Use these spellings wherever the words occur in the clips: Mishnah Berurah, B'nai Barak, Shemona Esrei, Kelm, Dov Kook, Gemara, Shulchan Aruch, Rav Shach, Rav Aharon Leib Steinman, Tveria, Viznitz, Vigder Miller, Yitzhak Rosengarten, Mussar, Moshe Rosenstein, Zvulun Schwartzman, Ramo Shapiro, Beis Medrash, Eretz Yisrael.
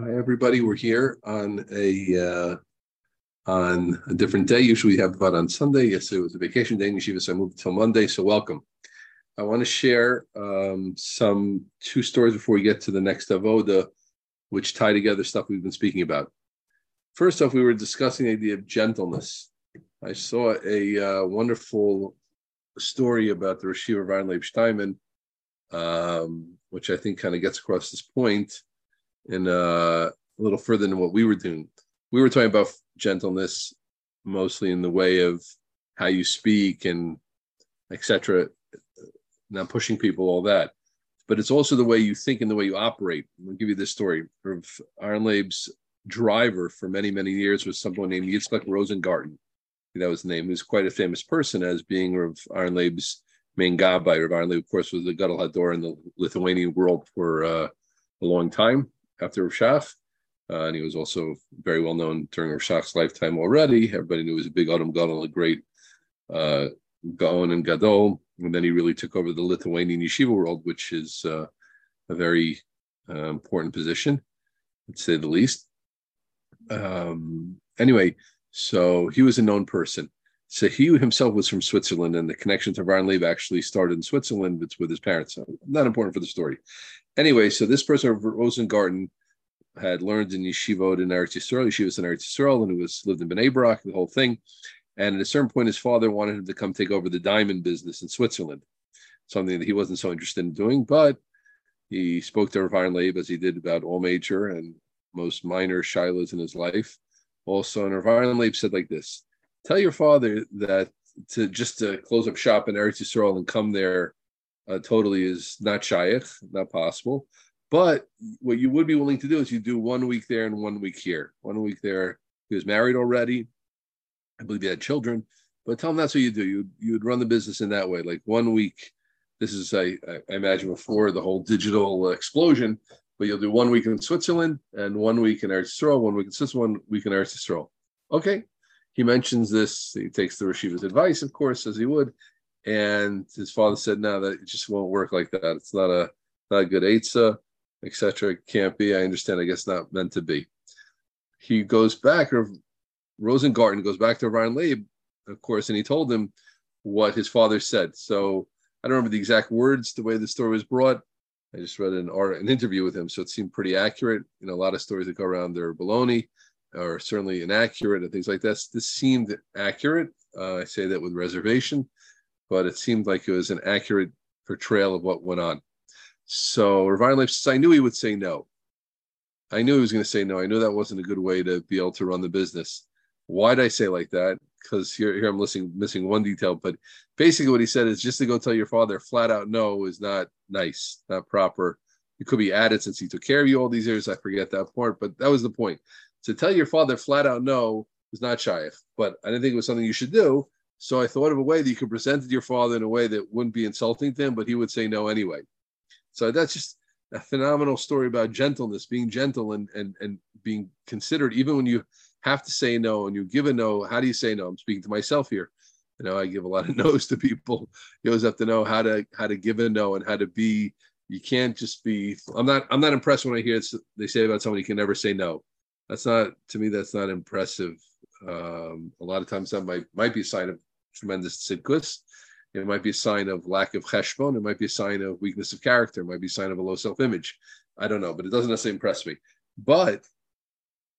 Hi, everybody. We're here on a different day. Usually we have about on Sunday. Yesterday was a vacation day in Yeshiva, so I moved till Monday. So welcome. I want to share two stories before we get to the next avoda, which tie together stuff we've been speaking about. First off, we were discussing the idea of gentleness. I saw a wonderful story about the Rav Aharon Leib Steinman, which I think kind of gets across this point, and a little further than what we were doing. We were talking about gentleness mostly in the way of how you speak and etc., not pushing people, all that. But it's also the way you think and the way you operate. I'll give you this story. Rav Aharon Leib's driver for many, many years was someone named Yitzhak Rosengarten. That was the name. He was quite a famous person as being Rav Aharon Leib's main gabbai. Rav Aharon Leib, of course, was the Gadol Hador in the Lithuanian world for a long time after Rav Shach. And he was also very well known during Rav Shach's lifetime already. Everybody knew he was a big Adam Gadol, a great Gaon and Gadol. And then he really took over the Lithuanian yeshiva world, which is a very important position, to say the least. Anyway, so he was a known person. So he himself was from Switzerland, and the connection to Aharon Leib actually started in Switzerland with his parents. So not important for the story. Anyway, so this person, Rosengarten, had learned in yeshivot in Eretz Yisrael. Yeshivas in Eretz Yisrael, and lived in B'nai Barak, the whole thing. And at a certain point, his father wanted him to come take over the diamond business in Switzerland, something that he wasn't so interested in doing. But he spoke to Rav Aharon Leib, as he did about all major and most minor shilas in his life. Also, and Rav Aharon Leib said like this: "Tell your father that to close up shop in Eretz Yisrael and come there totally is not shaykh, not possible. But what you would be willing to do is you do 1 week there and 1 week here. 1 week there." He was married already. I believe he had children, but tell him that's what you do. You'd run the business in that way. Like 1 week, this is, I imagine, before the whole digital explosion, but you'll do 1 week in Switzerland and 1 week in Eretz Yisrael, 1 week in Switzerland, 1 week in Eretz Yisrael. Okay. He mentions this. He takes the Rashiva's advice, of course, as he would. And his father said, no, that just won't work like that. It's not a good Eitzah, et cetera. It can't be. I understand. I guess not meant to be. He goes back, or Rosengarten goes back to Aharon Leib, of course, and he told him what his father said. So I don't remember the exact words, the way the story was brought. I just read an interview with him, so it seemed pretty accurate. You know, a lot of stories that go around there are baloney, or certainly inaccurate and things like that. This seemed accurate. I say that with reservation, but it seemed like it was an accurate portrayal of what went on. So Rav Aharon Leib says, I knew he would say no. I knew he was going to say no. I knew that wasn't a good way to be able to run the business. Why'd I say like that? Because here I'm missing one detail, but basically what he said is just to go tell your father flat out no is not nice, not proper. It could be added since he took care of you all these years. I forget that part, but that was the point. To tell your father flat out no is not shayach, but I didn't think it was something you should do. So I thought of a way that you could present it to your father in a way that wouldn't be insulting to him, but he would say no anyway. So that's just a phenomenal story about gentleness, being gentle and being considered, even when you have to say no and you give a no. How do you say no? I'm speaking to myself here. You know, I give a lot of no's to people. You always have to know how to give a no and how to be. You can't just be. I'm not impressed when I hear they say about someone you can never say no. That's not, to me, that's not impressive. A lot of times that might be a sign of tremendous tzidkus. It might be a sign of lack of cheshbon. It might be a sign of weakness of character. It might be a sign of a low self-image. I don't know, but it doesn't necessarily impress me. But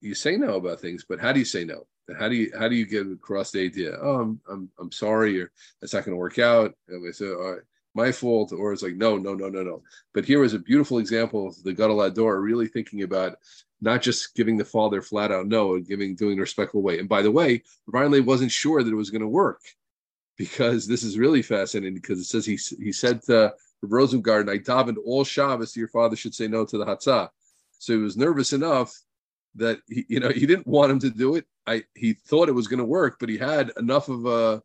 you say no about things, but how do you say no? And how do you get across the idea? Oh, I'm sorry, or that's not going to work out. So, my fault, or it's like no. But here is a beautiful example of the Gadol Hador really thinking about not just giving the father flat out no, and doing a respectful way. And by the way, Aharon Leib wasn't sure that it was going to work, because this is really fascinating. Because it says he said to Rosengarten, I davened all Shabbos, your father should say no to the Hatzah. So he was nervous enough that he didn't want him to do it. He thought it was going to work, but he had enough of a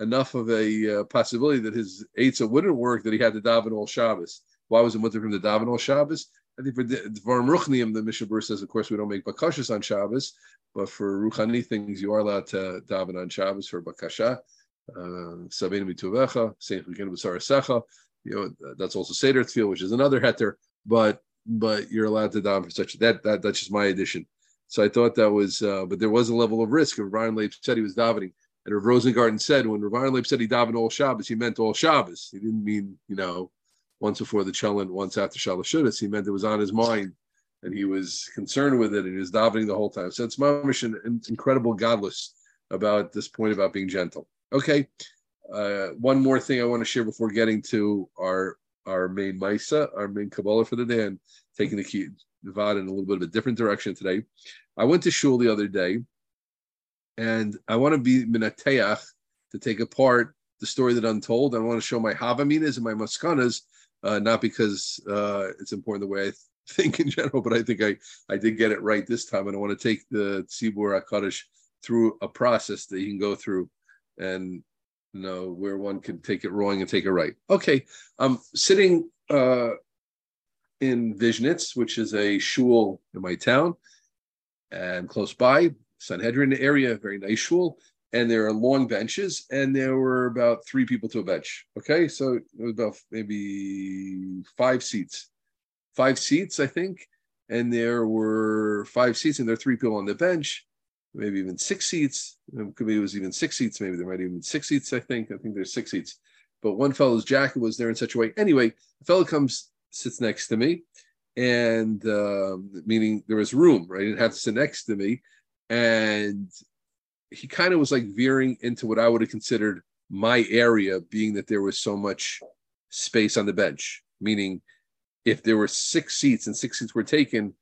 possibility that his eitzah wouldn't work that he had to daven all Shabbos. Why was it mutter for him to daven all Shabbos? I think for Dvarim Ruchniim, the Mishnah Berurah says, of course, we don't make bakashas on Shabbos, but for Ruchani things, you are allowed to daven on Shabbos for bakasha. Sabeinu mituvecha, Saint Chukenu b'sarasecha. That's also Seder Tefillah, which is another heter, but but you're allowed to daven for such. That's just my addition. So I thought that was, but there was a level of risk. Rav Aharon Leib said he was davening, and Rav Rosengarten said when Rav Aharon Leib said he davened all Shabbos, he meant all Shabbos. He didn't mean, once before the Chelon, once after Shalashudas. He meant it was on his mind, and he was concerned with it, and he was davening the whole time. So it's mamish an incredible godless about this point about being gentle. Okay, one more thing I want to share before getting to our main Maisa, our main Kabbalah for the day, and taking the key Nevada in a little bit of a different direction today. I went to shul the other day, and I want to be minateach to take apart the story that untold. I want to show my havaminas and my maskanas, not because it's important the way I think in general, but I think I did get it right this time, and I want to take the Tzibur HaKadosh through a process that you can go through, and where one can take it wrong and take it right. Okay, I'm sitting in Viznitz, which is a shul in my town, and close by, Sanhedrin area, very nice shul, and there are long benches, and there were about 3 people to a bench, okay? So it was about maybe 5 seats, I think, and there were 5 seats, and there are 3 people on the bench, maybe even 6 seats, maybe it was even 6 seats, maybe there might have been 6 seats, I think there's 6 seats, but one fellow's jacket was there in such a way. Anyway, the fellow sits next to me, and meaning there was room, right? He didn't have to sit next to me, and he kind of was like veering into what I would have considered my area, being that there was so much space on the bench, meaning if there were 6 seats and 6 seats were taken,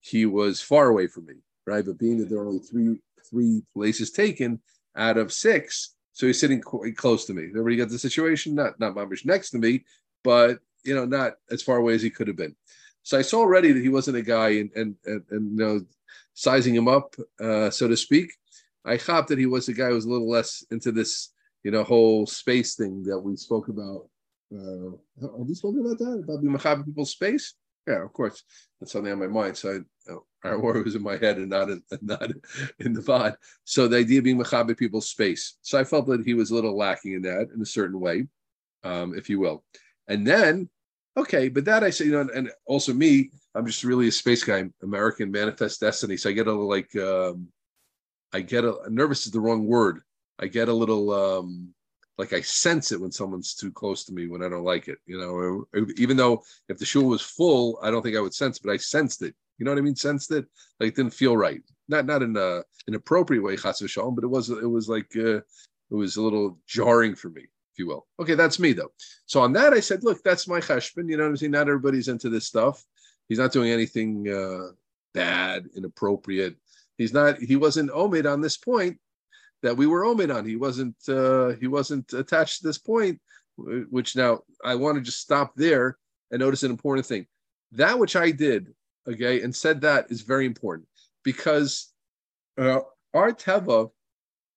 he was far away from me, right? But being that there are only three places taken out of 6, so he's sitting quite close to me. Everybody got the situation? Not much next to me, but not as far away as he could have been. So I saw already that he wasn't a guy, and sizing him up, so to speak. I hopped that he was a guy who was a little less into this, whole space thing that we spoke about. Have we spoken about that? About being mechaber people's space? Yeah, of course. That's something on my mind. So I worry was in my head and not in the vod. So the idea of being mechaber people's space. So I felt that he was a little lacking in that in a certain way, if you will. And then, okay, but that I say, and also me, I'm just really a space guy. I'm American, manifest destiny. So I get a little like, nervous is the wrong word. I get a little, like I sense it when someone's too close to me when I don't like it, even though if the shul was full, I don't think I would sense it, but I sensed it. You know what I mean? Sensed it. Like it didn't feel right. Not in an appropriate way, chas v'shalom, but it was like, it was a little jarring for me, if you will. Okay, that's me though. So on that, I said, look, that's my cheshbon. You know what I'm saying? Not everybody's into this stuff. He's not doing anything bad, inappropriate. He wasn't omid on this point that we were omid on. He wasn't attached to this point, which now I want to just stop there and notice an important thing. That which I did, okay, and said that is very important because our teva,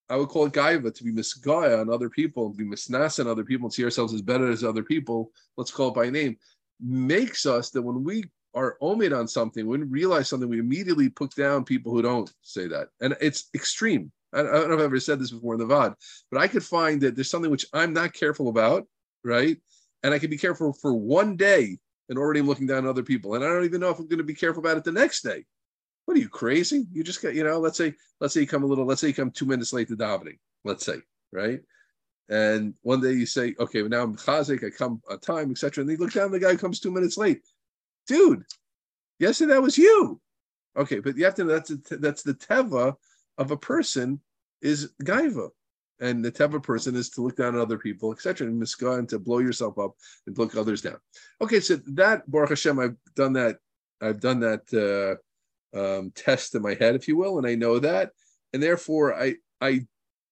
I would call it gaiva, to be misgaya on other people, and be misnasa on other people, and see ourselves as better as other people, let's call it by name, makes us that when we are omid on something, when we realize something, we immediately put down people who don't say that. And it's extreme. I don't know if I've ever said this before in the VOD, but I could find that there's something which I'm not careful about, right? And I could be careful for one day, and already I'm looking down on other people. And I don't even know if I'm going to be careful about it the next day. What are you, crazy? You just got, let's say you come let's say you come 2 minutes late to davening, let's say, right? And one day you say, okay, well now I'm chazik, I come on time, etc. And they look down, the guy comes 2 minutes late. Dude, yesterday that was you. Okay, but you have to know that's the teva of a person is gaiva. And the teva person is to look down at other people, etc. And miska, and to blow yourself up and look others down. Okay, so that, Baruch Hashem, I've done that test in my head, if you will, and I know that, and therefore I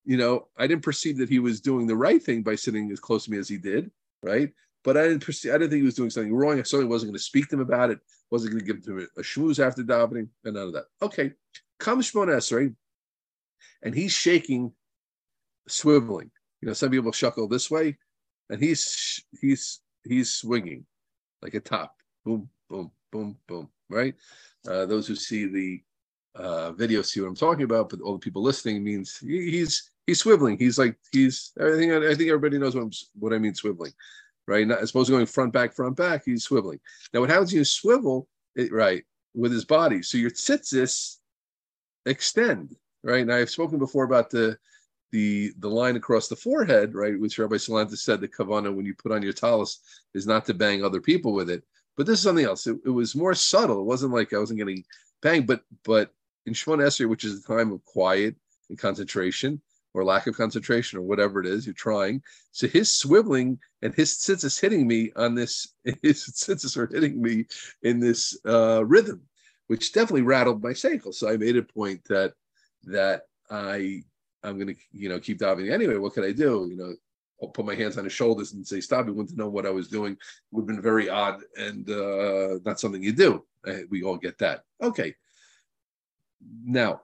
didn't perceive that he was doing the right thing by sitting as close to me as he did, right? But I didn't think he was doing something wrong. I certainly wasn't going to speak to him about it, wasn't going to give him a schmooze after davening, and none of that. Okay, comes Shimon Esrei, and he's shaking, swiveling. Some people shuckle this way, and he's swinging like a top, boom, boom, boom, boom, right? Those who see the video see what I'm talking about, but all the people listening means he's swiveling. He's everything. I think everybody knows what I mean swiveling, right? Not as opposed to going front back. He's swiveling. Now, what happens when you swivel right, with his body. So your tzitzis extend, right? And I've spoken before about the line across the forehead, right, which Rabbi Salantis said the kavanah when you put on your talis is not to bang other people with it. But this is something else. It was more subtle. It wasn't like I wasn't getting banged, but in Shemona Esrei, which is a time of quiet and concentration, or lack of concentration, or whatever it is you're trying. So his swiveling and his tzitzis hitting me on this, his tzitzis are hitting me in this rhythm, which definitely rattled my seichel. So I made a point that I'm going to, keep davening anyway. What could I do? I'll put my hands on his shoulders and say, stop. He wouldn't know what I was doing. It would have been very odd and not something you do. We all get that. Okay. Now,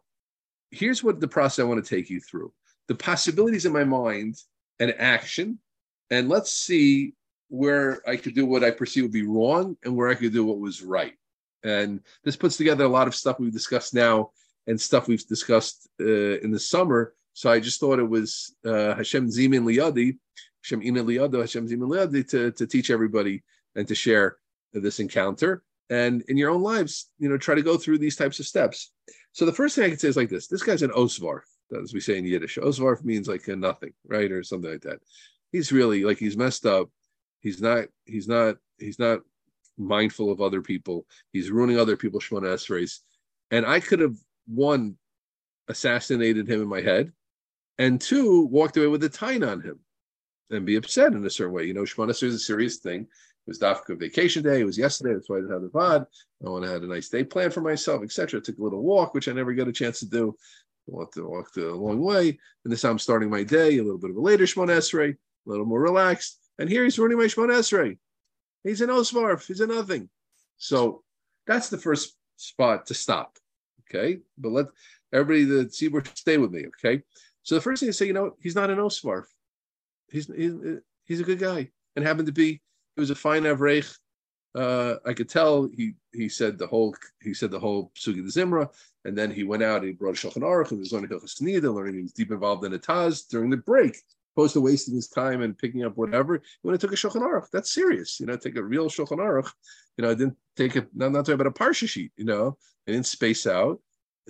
here's what the process I want to take you through. The possibilities in my mind and action, and let's see where I could do what I perceive would be wrong and where I could do what was right. And this puts together a lot of stuff we've discussed now and stuff we've discussed in the summer. So I just thought it was Hashem Zimin Liyadi, Hashem Ina Liyado, Hashem Zimin Liyadi to teach everybody and to share this encounter. And in your own lives, try to go through these types of steps. So the first thing I can say is like this. This guy's an Osvarf, as we say in Yiddish. Osvarf means like a nothing, right? Or something like that. He's really like, he's messed up. He's not mindful of other people. He's ruining other people's Shemona Esrei. And I could have, one, assassinated him in my head, and two, walked away with a tine on him and be upset in a certain way. Shemona Esrei is a serious thing. It was Dafka vacation day. It was yesterday. That's why I didn't have the pod. I want to have a nice day planned for myself, etc. I took a little walk, which I never got a chance to do. I walked a long way. And this time I'm starting my day, a little bit of a later Shemona Esrei, a little more relaxed. And here he's ruining my Shemona Esrei. He's an Osvarf. He's a nothing. So that's the first spot to stop. Okay? But let everybody, the Tzibur, stay with me. Okay? So the first thing is say, he's not an Osvarf. He's a good guy. And happened to be, he was a fine avreich. I could tell he said the whole Psugi de Zimra, and then he went out. He brought a Shulchan Aruch. He was learning Hilchos Nida, learning. He was deep involved in a Taz during the break, opposed to wasting his time and picking up whatever. When I took a Shulchan Aruch, that's serious. Take a real Shulchan Aruch. I didn't take it. I'm not talking about a Parsha sheet. I didn't space out.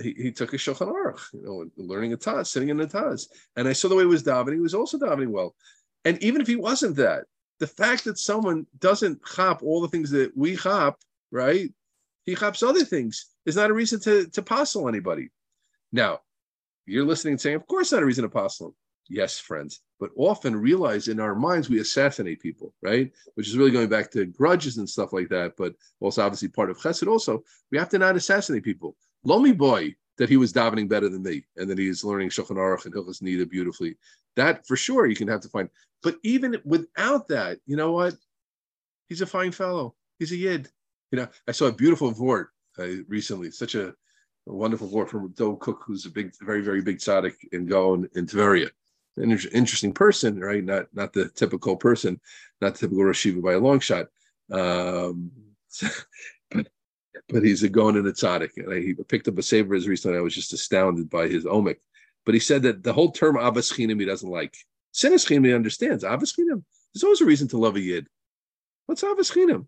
He took a Shulchan Aruch. Learning a Taz, sitting in a Taz, and I saw the way he was davening. He was also davening well, and even if he wasn't that. The fact that someone doesn't chop all the things that we chop, right? He chops other things. Is not a reason to apostle anybody. Now, you're listening and saying, of course not a reason to apostle them. Yes, friends. But often realize in our minds we assassinate people, right? Which is really going back to grudges and stuff like that, but also obviously part of chesed also. We have to not assassinate people. Lomi boy, that he was davening better than me, and that he is learning Shulchan Aruch and Hilchos Nida beautifully. That, for sure, you can have to find. But even without that, you know what? He's a fine fellow. He's a yid. I saw a beautiful vort recently, such a wonderful vort from Dov Kook, who's a big, very, very big tzaddik in Gaon in Tveria. An interesting person, right? Not the typical person, not the typical Rosh Yeshiva by a long shot. But he's a Gaon and a tzaddik. And he picked up a sefer recently. I was just astounded by his omic. But he said that the whole term avos chinam he doesn't like. Sinas chinam he understands. Avos chinam, there's always a reason to love a yid. What's avos chinam?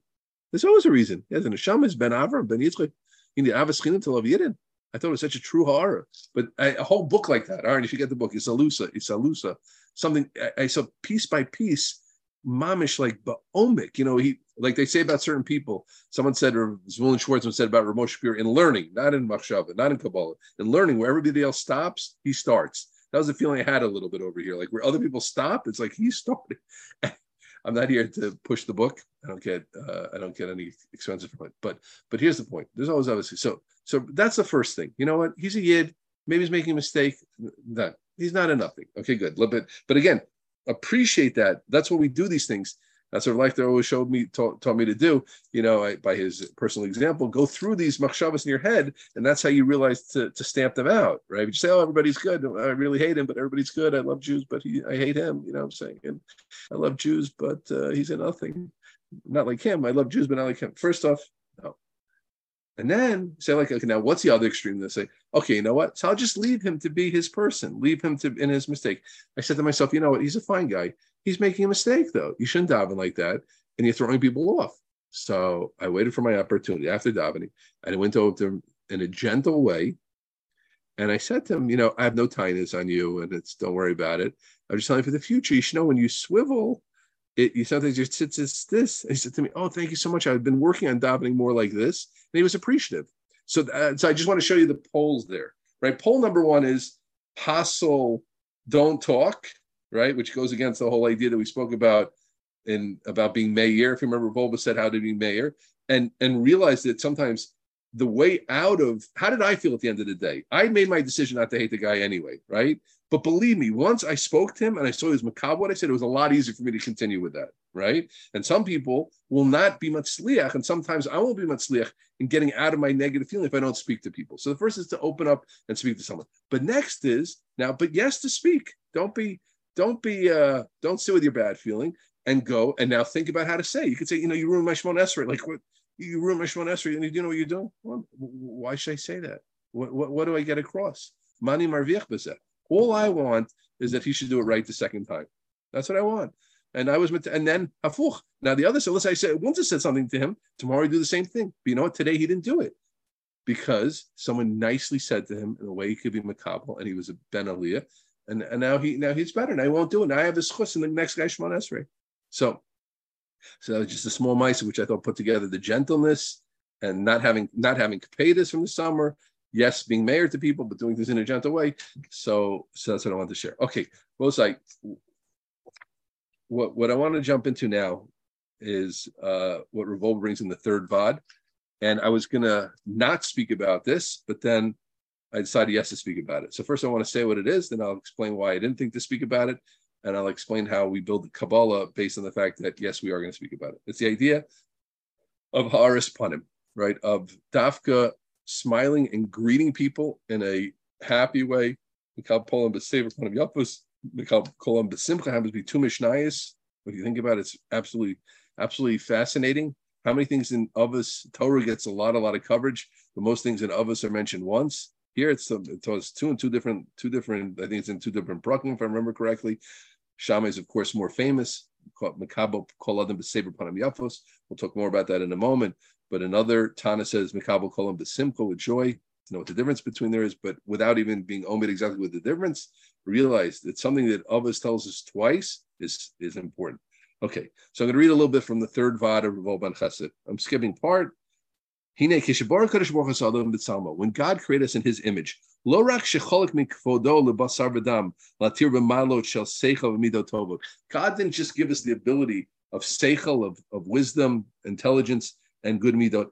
There's always a reason. He has an neshamas, ben Avram, ben Yitzchak. You need avos chinam to love yidin. I thought it was such a true horror. But a whole book like that. All right, if you get the book, Isalusa. Something I saw piece by piece. Mamish like ba'omic, he like they say about certain people. Someone said, or Zvulun Schwartzman said about Ramo Shapiro in learning, not in Machshava, not in Kabbalah, in learning where everybody else stops, he starts. That was the feeling I had a little bit over here, like where other people stop, it's like he started. I'm not here to push the book. I don't get any expensive from it. But here's the point. There's always obviously so that's the first thing. You know what? He's a yid. Maybe he's making a mistake. That he's not a nothing. Okay, good. A little bit. But again. Appreciate that. That's what we do these things. That's what Leichter always showed me, taught me to do, by his personal example. Go through these machshavas in your head, and that's how you realize to stamp them out, right? You say, oh, everybody's good. I really hate him, but everybody's good. I love Jews, but I hate him. You know what I'm saying? And I love Jews, but he's a nothing. Not like him. I love Jews, but not like him. First off, no. And then say like, okay, now what's the other extreme? They say, okay, you know what? So I'll just leave him to be his person, leave him to in his mistake. I said to myself, you know what? He's a fine guy. He's making a mistake though. You shouldn't daven like that. And you're throwing people off. So I waited for my opportunity after davening, and I went over to him in a gentle way. And I said to him, you know, I have no tightness on you, and it's don't worry about it. I'm just telling you for the future. You should know when you swivel, you sometimes just sits as this. And he said to me, oh, thank you so much. I've been working on davening more like this. And he was appreciative. So I just want to show you the polls there, right? Poll number one is Hassel, don't talk, right? Which goes against the whole idea that we spoke about about being mayor. If you remember, Volba said how to be mayor, and realized that sometimes the way out of, how did I feel at the end of the day? I made my decision not to hate the guy anyway, right? But believe me, once I spoke to him and I saw his macabre, what I said, it was a lot easier for me to continue with that, right? And some people will not be matzliach, and sometimes I won't be matzliach in getting out of my negative feeling if I don't speak to people. So the first is to open up and speak to someone. But next is, yes, to speak. Don't sit with your bad feeling and go, and now think about how to say. You could say, you ruined my Shemon Esrei. Like, what? You ruined my Shemon Esrei, and you do know what you're doing? Well, why should I say that? What do I get across? Mani marviach b'zeh. All I want is that he should do it right the second time. That's what I want. And I was meant to, and then hafuch. Now the other, so let's say once I said something to him, tomorrow I do the same thing. But you know what? Today he didn't do it because someone nicely said to him in a way he could be makabel, and he was a ben aliyah, and now he's better, and I won't do it. Now I have his chus, and the next guy Shemon Esrei. So that was just a small mice, which I thought put together the gentleness and not having kapedas from the summer. Yes, being mayor to people, but doing this in a gentle way. So that's what I wanted to share. Okay, Bosai, what I want to jump into now is what Revolve brings in the third VOD. And I was going to not speak about this, but then I decided yes to speak about it. So first I want to say what it is, then I'll explain why I didn't think to speak about it. And I'll explain how we build the Kabbalah based on the fact that, yes, we are going to speak about it. It's the idea of Haaris Panim, right? Of Dafka smiling and greeting people in a happy way. Mikal Polam B'Sever Panim Yapus, Mikal Kolam B'Simcha happens to be two Mishnayos. If you think about it, it's absolutely, absolutely fascinating. How many things in Avos, Torah gets a lot of coverage, but most things in Avos are mentioned once. Here it's two different. I think it's in two different brakim, if I remember correctly. Shammai is of course more famous. Mekabel kol adam b'sever panim yafos. We'll talk more about that in a moment. But another Tana says mekabel kol adam b'simcha, with joy. You know what the difference between there is, but without even being omit exactly what the difference, realize that something that Avos tells us twice is important. Okay, so I'm going to read a little bit from the third Vod of Revolve on Chesed. I'm skipping part. When God created us in His image, God didn't just give us the ability of seichel, of wisdom, intelligence, and good midot.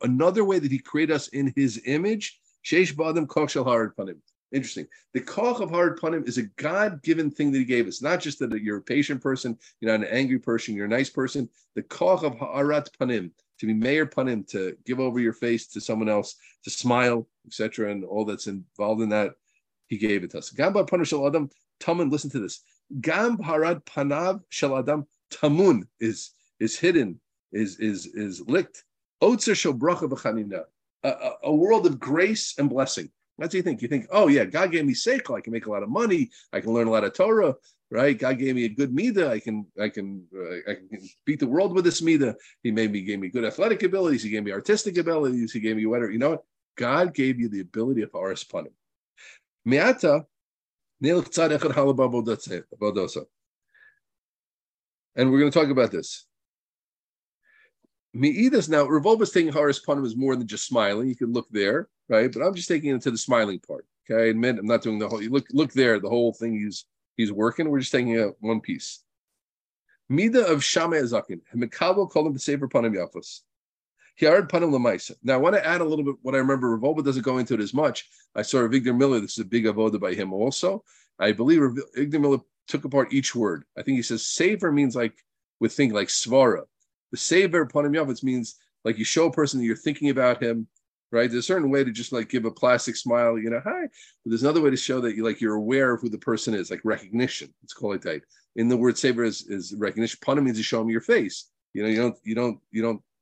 Another way that He created us in His image, interesting. The koch of Haarid Panim is a God-given thing that He gave us. Not just that you're a patient person, you're not an angry person, you're a nice person. The koch of Haarat Panim, to be mayor Panim, to give over your face to someone else, to smile, etc., and all that's involved in that, He gave it to us. Gamba Panim Shel Adam Tamun. Listen to this. Gam Haarat Panav Shel Adam Tamun is hidden, is licked. Otzer Shel Bracha V'Chanina, a world of grace and blessing. That's what you think. You think, oh yeah, God gave me seichel. I can make a lot of money. I can learn a lot of Torah, right? God gave me a good midah. I can beat the world with this midah. He gave me good athletic abilities. He gave me artistic abilities. He gave me whatever. You know what? God gave you the ability of Haaris Panim. Me'ata neil tzad echad halabah bodosa. And we're going to talk about this. Me'idas, now, Revolva's taking Haaris Panim is more than just smiling. You can look there, right? But I'm just taking it to the smiling part. Okay, I admit I'm not doing the whole. You look there, the whole thing he's working. We're just taking out one piece. Mida of Shammai Azakin, Mekabel called him the Sefer Panim Yafos. He hired Panim Lamaisa. Now I want to add a little bit what I remember. Revolva doesn't go into it as much. I saw Vigder Miller. This is a big avoda by him also. I believe Vigder Miller took apart each word. I think he says Sefer means like with think like svara. The Sefer Panim Yafos means like you show a person that you're thinking about him. Right, there's a certain way to just like give a plastic smile, hi. But there's another way to show that you're aware of who the person is, like recognition. It's called it. In the word "savor" is recognition. Panim means to show them your face. You don't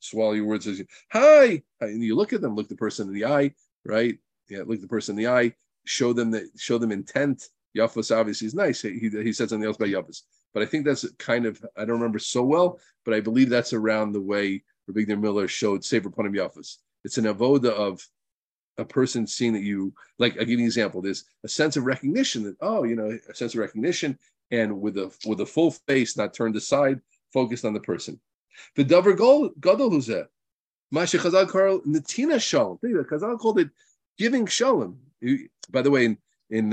swallow your words as you hi, and you look at them, look the person in the eye, right? Yeah, look the person in the eye, show them intent. Yafos obviously is nice. He said something else about Yafos. But I think that's kind of, I don't remember so well, but I believe that's around the way Vigder Miller showed Sefer Panim Yafos. It's an avoda of a person seeing that you, like, I'll give you an example. There's a sense of recognition that, oh, you know, a sense of recognition, and with a full face, not turned aside, focused on the person. The davar gadol huzeh, Masha Chazal Karl Natina Shalom. Chazal called it giving Shalom. By the way, in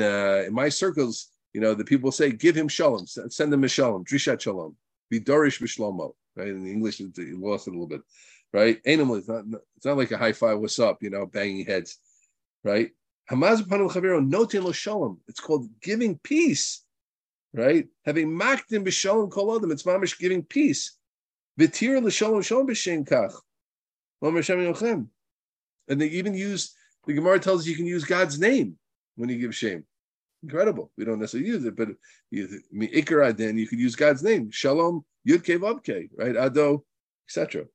my circles, you know, the people say, give him Shalom, send him a Shalom, Drishat Shalom, Vidorish Bishlomo, right? In English, you lost it a little bit, right? Animal, it's not like a high five, what's up, you know, banging heads, right? Hamaz Panel Chaviro, Notin Lo Shalom. It's called giving peace, right? Having Makdim Bishalom Kol Adam, it's Mamish giving peace. Vitir Lo Shalom Shalom B'Shem Kach. And they even use, the Gemara tells us you can use God's name when you give shame. Incredible. We don't necessarily use it, but you could use God's name. Shalom, Yudke Vavke, right? Ado, etc.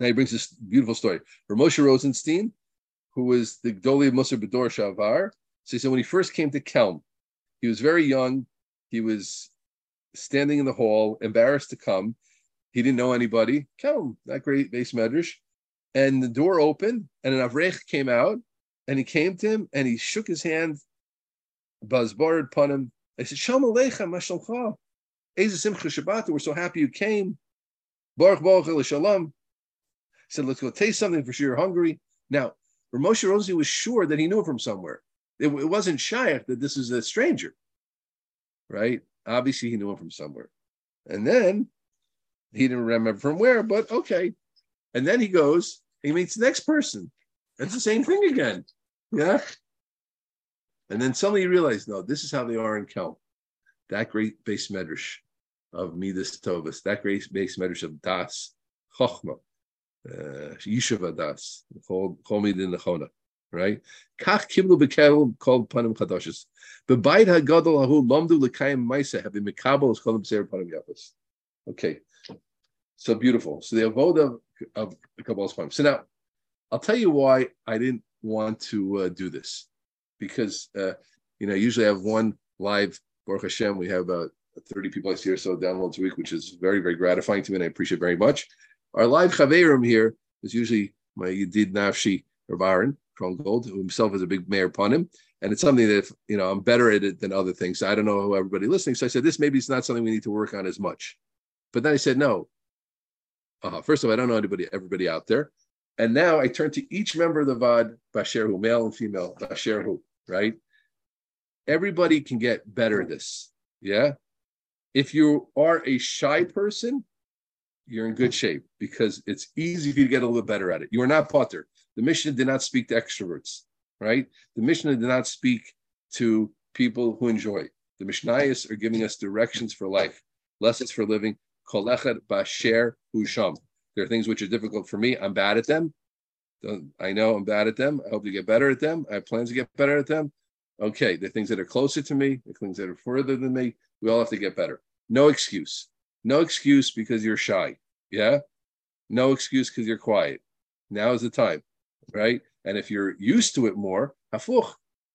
Now he brings this beautiful story. For Moshe Rosenstein, who was the Gdoli of Mussar B'Dor Shavar, so he said when he first came to Kelm, he was very young. He was standing in the hall, embarrassed to come. He didn't know anybody. Kelm, that great Beis Medrash. And the door opened, and an Avrech came out, and he came to him, and he shook his hand, Bazbar upon him. I said, Shalom Aleichem, Mashalcha. Eze Simcha Shabbat, we're so happy you came. Baruch Baruch El Shalom. He said, let's go taste something, for sure you're hungry. Now, Moshe Rosenstein was sure that he knew from somewhere. It wasn't shayach that this is a stranger, right? Obviously, he knew him from somewhere. And then, he didn't remember from where, but okay. And then he goes, he meets the next person. It's the same thing again. Yeah. And then suddenly you realize, no, this is how they are in Kelm. That great Beis Medrash of Midas Tovas, that great Beis Medrash of Das, Chochma, Yeshiva Das, Chol Midin Nechona, right? Kach Kiblu B'Kel called Panim Chadoshes. B'Bayit HaGadol Ahu Lomdu L'Kayim Maisa Havim Mikabel is called B'Seir Panim Yafos. Okay. So beautiful. So the avoda of Kabbalah's poem. So now, I'll tell you why I didn't want to do this, because you know, usually I have one live. Baruch Hashem, we have about 30 people I see or so downloads a week, which is very, very gratifying to me, and I appreciate very much. Our live chaverim here is usually my Yedid Nafshi Rav Aharon Leib, who himself is a big mayor upon him, and it's something that, if, you know, I'm better at it than other things. So I don't know who everybody listening. So I said, this maybe is not something we need to work on as much. But then I said, no. First of all, I don't know everybody out there. And now I turn to each member of the VOD, Basher Hu, male and female, Basher Hu, right? Everybody can get better at this, yeah? If you are a shy person, you're in good shape, because it's easy for you to get a little better at it. You are not Potter. The Mishnah did not speak to extroverts, right? The Mishnah did not speak to people who enjoy. The Mishnayos are giving us directions for life, lessons for living. Kol echad b'asher hu sham. There are things which are difficult for me. I'm bad at them. I know I'm bad at them. I hope to get better at them. I have plans to get better at them. Okay, the things that are closer to me, the things that are further than me, we all have to get better. No excuse. No excuse because you're shy. Yeah? No excuse because you're quiet. Now is the time, right? And if you're used to it more, hafuch.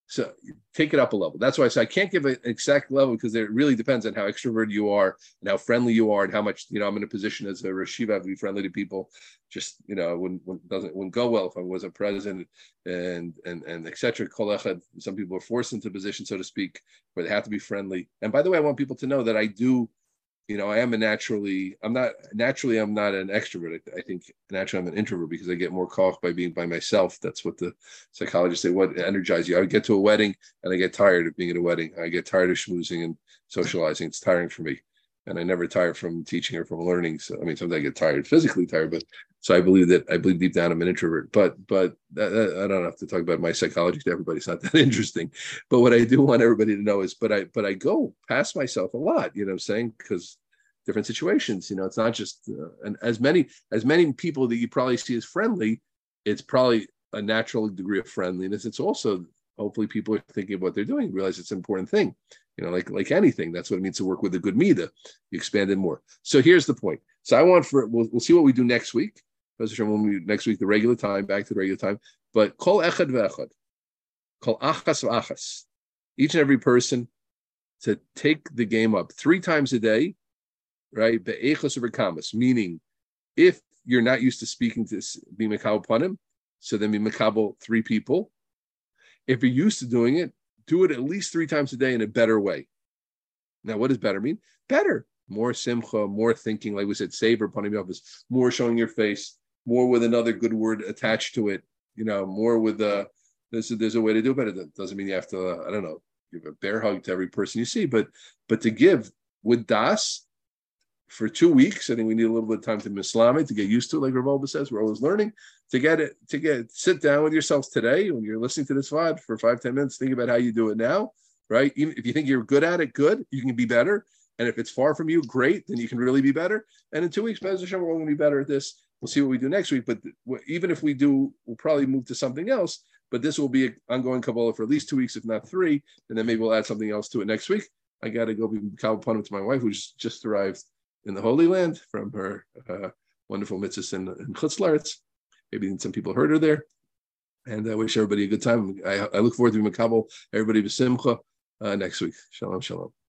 So take it up a level. That's why I say I can't give an exact level, because it really depends on how extroverted you are and how friendly you are and how much, you know, I'm in a position as a Rosh Yeshiva to be friendly to people. Just, you know, it wouldn't go well if I wasn't present and et cetera. Kol echad, some people are forced into a position, so to speak, where they have to be friendly. And by the way, I want people to know that I do, you know, I'm not an extrovert. I think naturally I'm an introvert, because I get more koch by being by myself. That's what the psychologists say, what energizes you. I get to a wedding and I get tired of being at a wedding. I get tired of schmoozing and socializing. It's tiring for me. And I never tire from teaching or from learning. So, I mean, sometimes I get tired, physically tired, but so I believe deep down I'm an introvert, but I don't have to talk about my psychology to everybody. It's not that interesting, but what I do want everybody to know is, but I go past myself a lot, you know what I'm saying? Because different situations, you know, it's not just, and as many people that you probably see as friendly, it's probably a natural degree of friendliness. It's also, hopefully people are thinking of what they're doing, realize it's an important thing. You know, like anything, that's what it means to work with a good mida. You expand it more. So here's the point. So I want we'll see what we do next week. Next week, the regular time, back to the regular time. But kol echad ve'echad, kol achas ve'achas. Each and every person, to take the game up three times a day, right? Be'echos v'kamas, meaning if you're not used to speaking to be mekabel panim, so then be mekabel three people. If you're used to doing it, do it at least three times a day in a better way. Now, what does better mean? Better, more simcha, more thinking, like we said, savor panim yavos, more showing your face, more with another good word attached to it, you know, more with the, there's a way to do it better. That doesn't mean you have to, I don't know, give a bear hug to every person you see, but to give with das for 2 weeks, I think we need a little bit of time to mislam it, to get used to it, like Rav Alba says, we're always learning, to get sit down with yourselves today when you're listening to this VOD for 5-10 minutes, think about how you do it now, right? Even if you think you're good at it, good, you can be better. And if it's far from you, great, then you can really be better. And in 2 weeks, Be'ez Hashem, we're all going to be better at this. We'll see what we do next week, but even if we do, we'll probably move to something else, but this will be an ongoing Kabbalah for at least 2 weeks, if not 3, and then maybe we'll add something else to it next week. I got to go be Kabbalah Panim to my wife, who's just arrived in the Holy Land from her wonderful mitzvahs in Chutz La'aretz. Maybe some people heard her there, and I wish everybody a good time. I look forward to being Kabbalah, everybody b'simcha next week. Shalom, shalom.